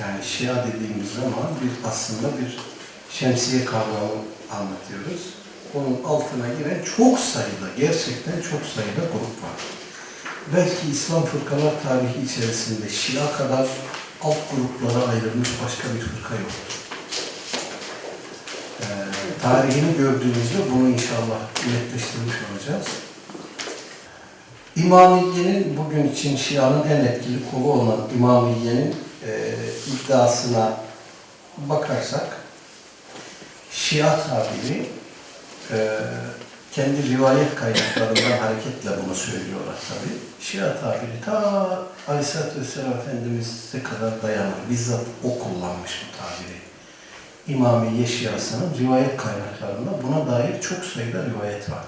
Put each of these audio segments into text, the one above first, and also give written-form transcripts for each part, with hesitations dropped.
Yani Şia dediğimiz zaman bir aslında bir şemsiye kavramı anlatıyoruz. Onun altına giren çok sayıda, gerçekten çok sayıda grup var. Belki İslam fırkalar tarihi içerisinde Şia kadar alt gruplara ayrılmış başka bir fırka yoktur. Tarihini gördüğümüzde bunu inşallah netleştirmiş olacağız. İmamiye'nin, bugün için Şia'nın en etkili kolu olan İmamiye'nin iddiasına bakarsak, Şia tabiri kendi rivayet kaynaklarından hareketle bunu söylüyorlar tabi. Şia tabiri ta Aleyhisselatü Vesselam Efendimiz'e kadar dayanır. Bizzat o kullanmış bu tabiri. İmamiye Şiasının rivayet kaynaklarında buna dair çok sayıda rivayet var.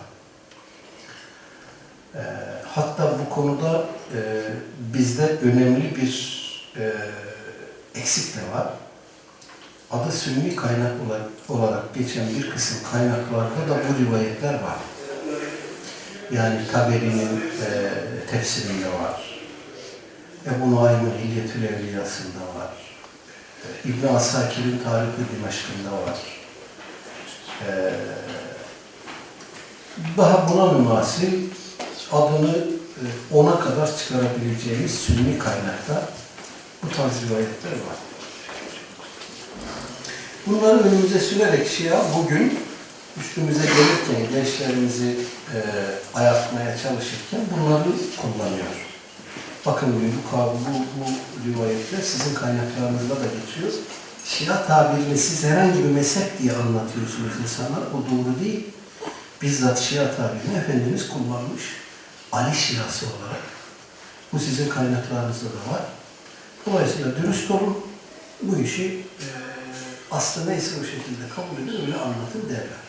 Hatta bu konuda bizde önemli bir eksik de var. Adı sünni kaynak olarak geçen bir kısım kaynaklarda da bu rivayetler var. Yani Taberi'nin tefsirinde var. Ebu Naim'in Hilyetül Evliyası'nda var. İbn-i Asakir'in Tarih-i Dimaşk'ında var. Daha buna mümasil adını ona kadar çıkarabileceğimiz sünni kaynakta bu tarz rivayetler var. Bunları önümüze sürerek Şia bugün üstümüze gelirken, gençlerimizi ayartmaya çalışırken bunları kullanıyor. Bakın bu rivayetler sizin kaynaklarınızda da geçiyor. Şia tabirini siz herhangi bir mezhep diye anlatıyorsunuz insanlar. O doğru değil. Bizzat Şia tabirini Efendimiz kullanmış. Ali Şiası olarak. Bu sizin kaynaklarınızda da var. Dolayısıyla dürüst olun. Bu işi aslında neyse o şekilde kabul edin, öyle anlatın derler.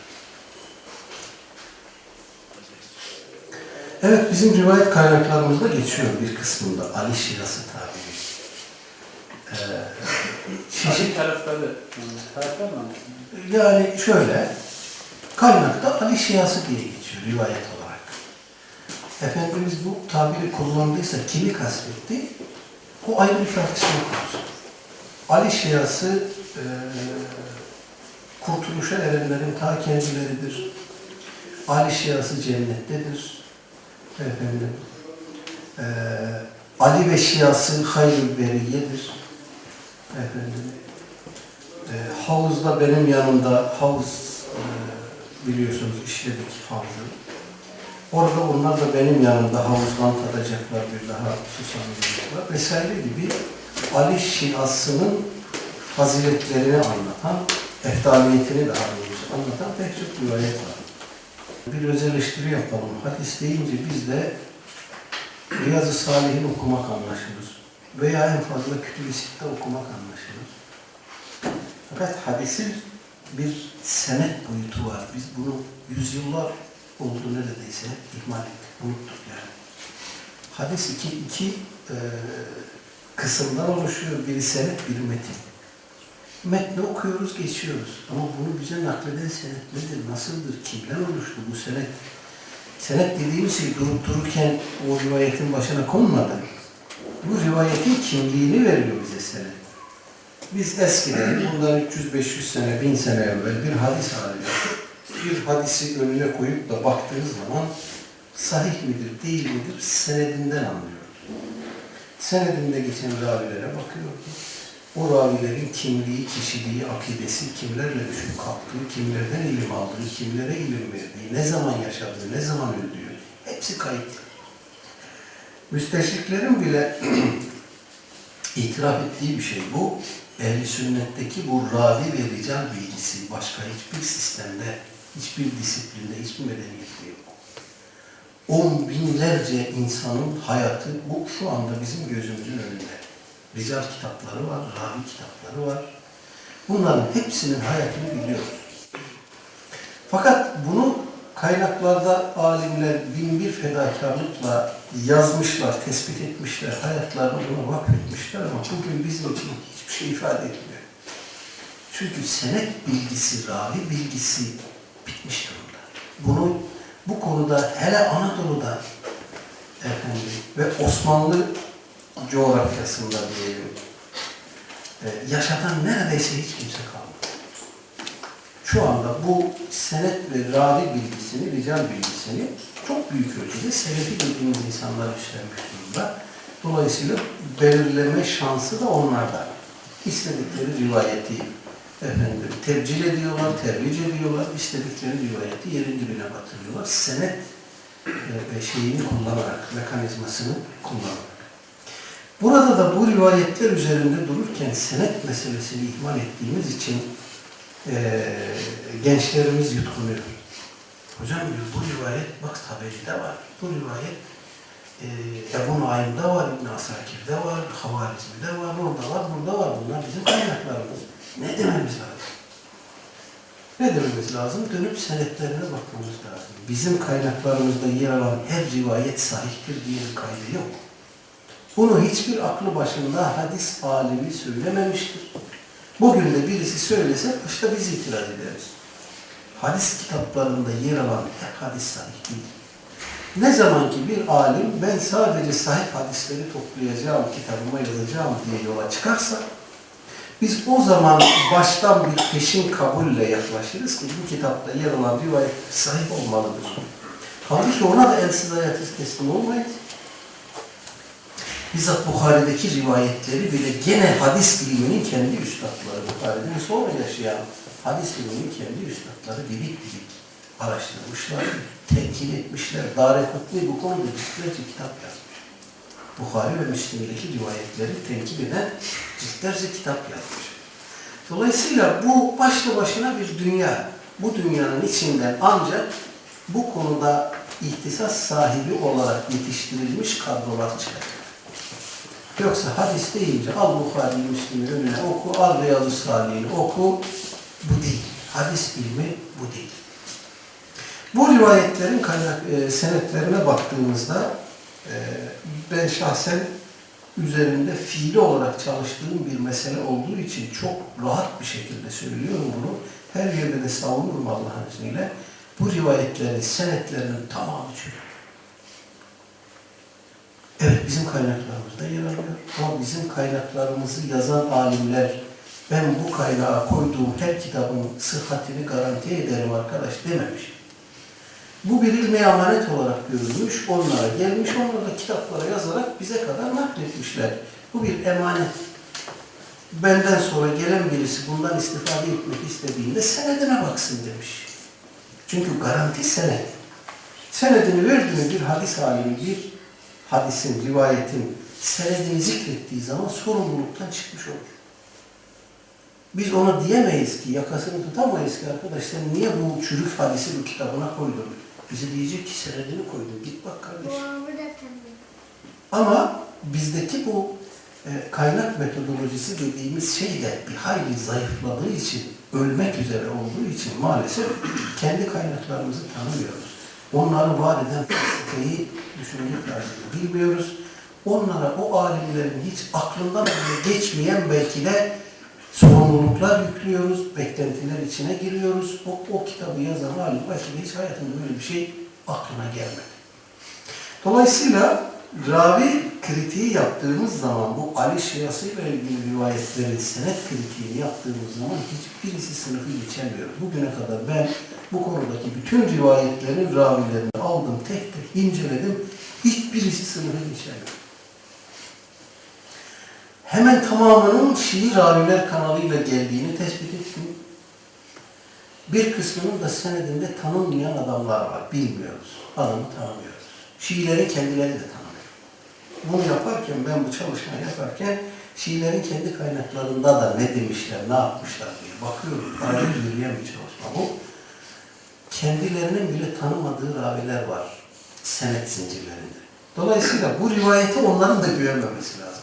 Evet, bizim rivayet kaynaklarımızda geçiyor bir kısmında Ali Şiası tabiri. Ali tarafları mı? Yani şöyle, kaynakta Ali Şiası diye geçiyor rivayet olarak. Efendimiz bu tabiri kullandıysa kimi kastetti? O ayrı bir tartışma konusu. Ali Şiası kurtuluşa erenlerin ta kendileridir. Ali Şiası cennettedir. Efendim, Ali ve Şiası hayr-ül beriyedir. Efendim, havuzda benim yanımda, havuz biliyorsunuz işledik havuzu. Orada onlar da benim yanımda havuzdan tadacaklar, bir daha susamayacaklar vesaire gibi Ali Şiasının faziletlerini anlatan, eftaliyetini de anlatan pek çok rivayet var. Bir öz eleştiri yapalım. Hadis deyince biz de Riyaz-ı Salih'in okumak anlaşılır. Veya en fazla Kütüb-i Sitte okumak anlaşılır. Fakat hadisin bir senet boyutu var. Biz bunu yüzyıllar oldu neredeyse ihmal ettik, unuttuk yani. Hadis iki kısımdan oluşuyor. Biri senet, biri metin. Metni okuyoruz, geçiyoruz. Ama bunu bize nakleden senet nedir, nasıldır, kimden oluştu bu senet? Senet dediğimiz şey durup dururken o rivayetin başına konmadı. Bu rivayetin kimliğini veriyor bize senet. Biz eskiden, bundan 300-500 sene, 1000 sene evvel bir hadis alıyorduk. Bir hadisi önüne koyup da baktığınız zaman sahih midir, değil midir senedinden anlıyoruz. Senedinde geçen ravilere bakıyorduk. O ravilerin kimliği, kişiliği, akidesi, kimlerle düşüp kalktığı, kimlerden ilim aldığı, kimlere ilim verdiği, ne zaman yaşadığı, ne zaman öldüğü, hepsi kayıtlı. Müsteşriklerin bile itiraf ettiği bir şey bu. Ehl-i sünnetteki bu ravi ve rical bilgisi başka hiçbir sistemde, hiçbir disiplinde, hiçbir medeniyette yok. On binlerce insanın hayatı bu şu anda bizim gözümüzün önünde. Rical kitapları var, ravi kitapları var. Bunların hepsinin hayatını biliyoruz. Fakat bunu kaynaklarda alimler binbir fedakarlıkla yazmışlar, tespit etmişler, hayatlarını buna vakfetmişler ama bugün bizim için hiçbir şey ifade etmiyor. Çünkü senet bilgisi, ravi bilgisi bitmiş durumda. Bunu bu konuda hele Anadolu'da ve Osmanlı coğrafyasında diyelim, yaşatan neredeyse hiç kimse kalmadı. Şu anda bu senet ve ravi bilgisini, rical bilgisini çok büyük ölçüde selefi dediğimiz insanlar işlemiş durumda. Dolayısıyla belirleme şansı da onlarda. İstedikleri rivayeti tebcil ediyorlar, tervic ediyorlar, istedikleri rivayeti yerin dibine batırıyorlar. Senet şeyini kullanarak, mekanizmasını kullanarak. Burada da bu rivayetler üzerinde dururken senet meselesini ihmal ettiğimiz için gençlerimiz yutkunuyor. Hocam diyor, bu rivayet bak Taberi'de var, bu rivayet Ebu Naim'de var, İbn-i Asakir'de var, Havarizmi'de var, orada var, burada var. Bunlar bizim kaynaklarımız. Ne dememiz lazım? Ne dememiz lazım? Dönüp senetlerine bakmamız lazım. Bizim kaynaklarımızda yer alan her rivayet sahihtir diye bir kaydı yok. Bunu hiçbir aklı başında hadis alimi söylememiştir. Bugün de birisi söylese işte biz itiraz ederiz. Hadis kitaplarında yer alan her hadis sahih değil. Ne zaman ki bir alim ben sadece sahih hadisleri toplayacağım, kitabıma yazacağım diye yola çıkarsa biz o zaman baştan bir peşin kabulle yaklaşırız ki bu kitapta yer alan rivayet sahih olmalıdır. Halbuki ona da elsiz ayaksız teslim olmayız. Bizzat Buhari'deki rivayetleri bile gene hadis biliminin kendi üstadları, Buhari'den sonra yaşayan hadis biliminin kendi üstadları dilik dilik araştırmışlar, tenkil etmişler, Darekutni bu konuda ciddi kitap yazmışlar. Buhari ve Müslim'deki rivayetleri tenkil eden ciltlerce kitap yazmış. Dolayısıyla bu başlı başına bir dünya. Bu dünyanın içinden ancak bu konuda ihtisas sahibi olarak yetiştirilmiş kadrolar çıkar. Yoksa hadis deyince al Buhari'yi, Müslim'i önüne oku, al Riyaz-ı Salih'i oku. Bu değil. Hadis ilmi bu değil. Bu rivayetlerin kaynak senetlerine baktığımızda ben şahsen üzerinde fiili olarak çalıştığım bir mesele olduğu için çok rahat bir şekilde söylüyorum bunu. Her yerde de savunurum Allah'ın izniyle. Bu rivayetlerin senetlerinin tamamı çürük. Evet bizim kaynaklarımızda yer alıyor ama bizim kaynaklarımızı yazan alimler ben bu kaynağa koyduğum her kitabın sıhhatini garanti ederim arkadaş dememiş. Bu bir ilmi amanet olarak görülmüş, onlara gelmiş, onları da kitaplara yazarak bize kadar nakletmişler. Bu bir emanet. Benden sonra gelen birisi bundan istifade etmek istediğinde senedine baksın demiş. Çünkü garanti senet. Senedini verdiğini bir hadis halini, bir hadisin, rivayetin senedini zikrettiği zaman sorumluluktan çıkmış olur. Biz ona diyemeyiz ki, yakasını tutamayız ki arkadaş sen niye bu çürük hadisi bu kitabına koydun? Bize diyecek ki senedini koydun, git bak kardeşim. Ama bizdeki bu kaynak metodolojisi dediğimiz şey de bir hayli zayıfladığı için, ölmek üzere olduğu için maalesef kendi kaynaklarımızı tanımıyoruz. Onları var eden felsefeyi düşünmek lazım bilmiyoruz. Onlara o alimlerin hiç aklından bile geçmeyen belki de sorumluluklar yüklüyoruz, beklentiler içine giriyoruz. O kitabı yazan alim belki hiç hayatında böyle bir şey aklına gelmedi. Dolayısıyla ravi kritiği yaptığımız zaman, bu Ali Şiyası'yla ilgili rivayetlerin senet kritiğini yaptığımız zaman hiçbirisi sınıfı geçemiyor. Bugüne kadar ben bu konudaki bütün rivayetlerin ravilerini aldım, tek tek inceledim. Hiçbirisi sınıfı geçemiyor. Hemen tamamının Şii raviler kanalıyla geldiğini tespit ettim. Bir kısmının da senedinde tanınmayan adamlar var. Bilmiyoruz. Adamı tanımıyoruz. Şiileri kendileri de tanımıyor. Bunu yaparken, ben bu çalışmayı yaparken Şiilerin kendi kaynaklarında da ne demişler, ne yapmışlar diye bakıyorum. Ayrıca yürüyen bir çalışma bu. Kendilerinin bile tanımadığı raviler var. Senet zincirlerinde. Dolayısıyla bu rivayeti onların da güvenmemesi lazım.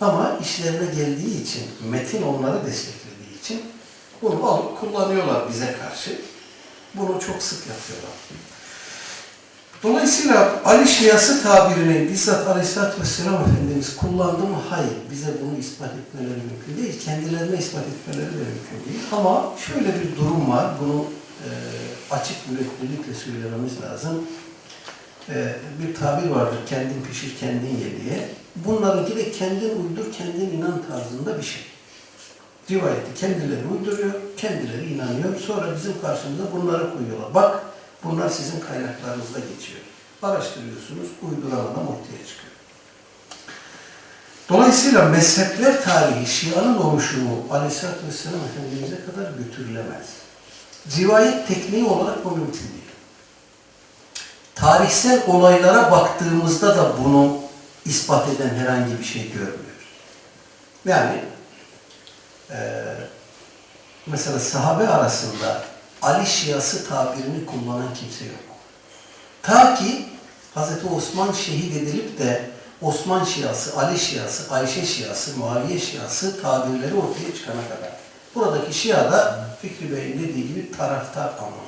Ama işlerine geldiği için, metin onları desteklediği için bunu alıp kullanıyorlar bize karşı. Bunu çok sık yapıyorlar. Dolayısıyla Ali Şiyası tabirini bizzat Aleyhisselatü Vesselam Efendimiz kullandı mı? Hayır. Bize bunu ispat etmeleri mümkün değil. Kendilerine ispat etmeleri de mümkün değil. Ama şöyle bir durum var. Bunu açık yüreklilikle söylememiz lazım. Bir tabir vardır, kendin pişir, kendin ye diye. Bunlarınki de kendin uydur, kendin inan tarzı tarzında bir şey. Rivayeti kendileri uyduruyor, kendileri inanıyor. Sonra bizim karşımıza bunları koyuyorlar. Bak, bunlar sizin kaynaklarınızda geçiyor. Araştırıyorsunuz, uyduran adam ortaya çıkıyor. Dolayısıyla mezhepler tarihi, Şia'nın oluşumu Aleyhisselatü Vesselam Efendimiz'e kadar götürülemez. Rivayet tekniği olarak bu mümkün değil. Tarihsel olaylara baktığımızda da bunu ispat eden herhangi bir şey görmüyoruz. Yani mesela sahabe arasında Ali Şiası tabirini kullanan kimse yok. Ta ki Hz. Osman şehit edilip de Osman Şiası, Ali Şiası, Ayşe Şiası, Muaviye Şiası tabirleri ortaya çıkana kadar. Buradaki Şia da Fikri Bey'in dediği gibi taraftar anlamında.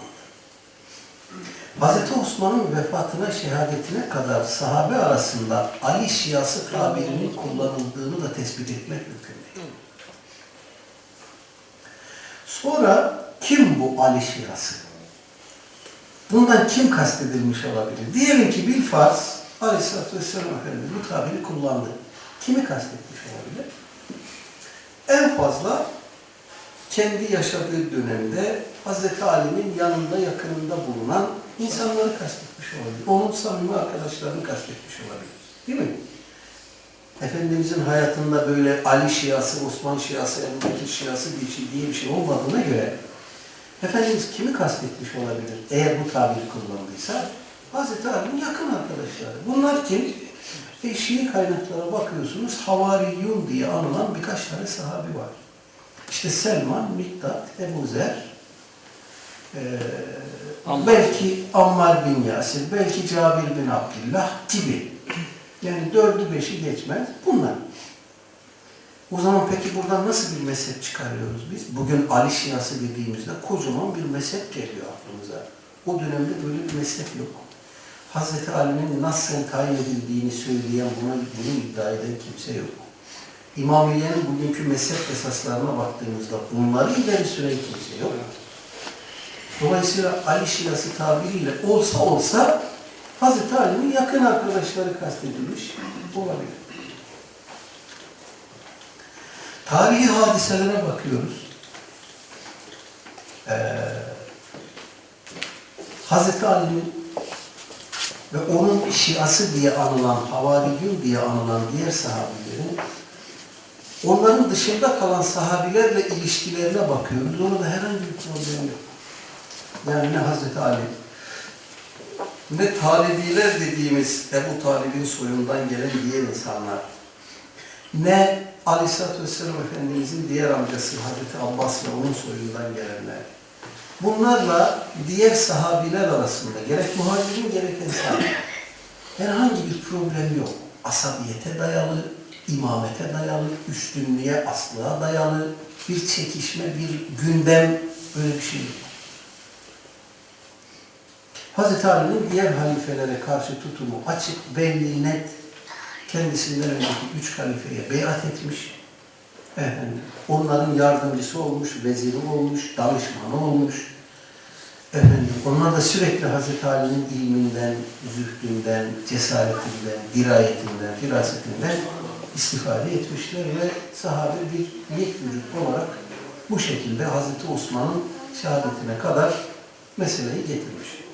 Hz. Osman'ın vefatına, şehadetine kadar sahabe arasında Ali Şiası tabirinin kullanıldığını da tespit etmek mümkün değil. Sonra kim bu Ali Şiası? Bundan kim kastedilmiş olabilir? Diyelim ki bilfarz Aleyhisselatü Vesselam Efendimiz bu tabiri kullandı. Kimi kastetmiş olabilir? En fazla kendi yaşadığı dönemde Hz. Ali'nin yanında, yakınında bulunan insanları kastetmiş olabilir. Onun samimi arkadaşlarını kastetmiş olabilir. Değil mi? Efendimizin hayatında böyle Ali Şiası, Osman Şiası, Ebu Bekir Şiası diye bir şey olmadığına göre Efendimiz kimi kastetmiş olabilir? Eğer bu tabiri kullandıysa Hazreti Ali'nin yakın arkadaşları. Bunlar kim? Şii kaynaklara bakıyorsunuz, Havariyun diye anılan birkaç tane sahabi var. İşte Selman, Miktat, Ebu Zer, belki Ammar bin Yasir, belki Cabir bin Abdullah gibi. Yani 4'ü 5'i geçmez. Bunlar. O zaman peki buradan nasıl bir mezhep çıkarıyoruz biz? Bugün Ali Şiası dediğimizde kocaman bir mezhep geliyor aklımıza. O dönemde böyle bir mezhep yok. Hz. Ali'nin nasıl tayin edildiğini söyleyen, bunu iddia eden kimse yok. İmamiye'nin bugünkü mezhep esaslarına baktığımızda bunları ileri süren kimse yok. Dolayısıyla Ali Şiası tabiriyle olsa olsa Hz. Ali'nin yakın arkadaşları kastedilmiş olabilir. Tarihi hadiselere bakıyoruz. Hz. Ali'nin ve onun Şiası diye anılan, Havariyun diye anılan diğer sahabilerin, onların dışında kalan sahabilerle ilişkilerine bakıyoruz. Orada herhangi bir problem yok. Yani ne Hz. Ali, ne Talibiler dediğimiz Ebu Talib'in soyundan gelen diğer insanlar, ne Aleyhisselatü Vesselam Efendimiz'in diğer amcası Hz. Abbas ve onun soyundan gelenler, bunlarla diğer sahabiler arasında gerek muhacirin gerek insan herhangi bir problem yok. Asabiyete dayalı, imamete dayalı, üstünlüğe, aslığa dayalı bir çekişme, bir gündem, böyle bir şey yok. Hz. Ali'nin diğer halifelere karşı tutumu açık, belli, net. Kendisinden önceki 3 halifeye beyat etmiş. Efendim, onların yardımcısı olmuş, veziri olmuş, danışmanı olmuş. Efendim, onlar da sürekli Hazreti Ali'nin ilminden, zühdünden, cesaretinden, dirayetinden, firasetinden istifade etmişler ve sahabe bir yek vücut olarak bu şekilde Hazreti Osman'ın şehadetine kadar meseleyi getirmiş.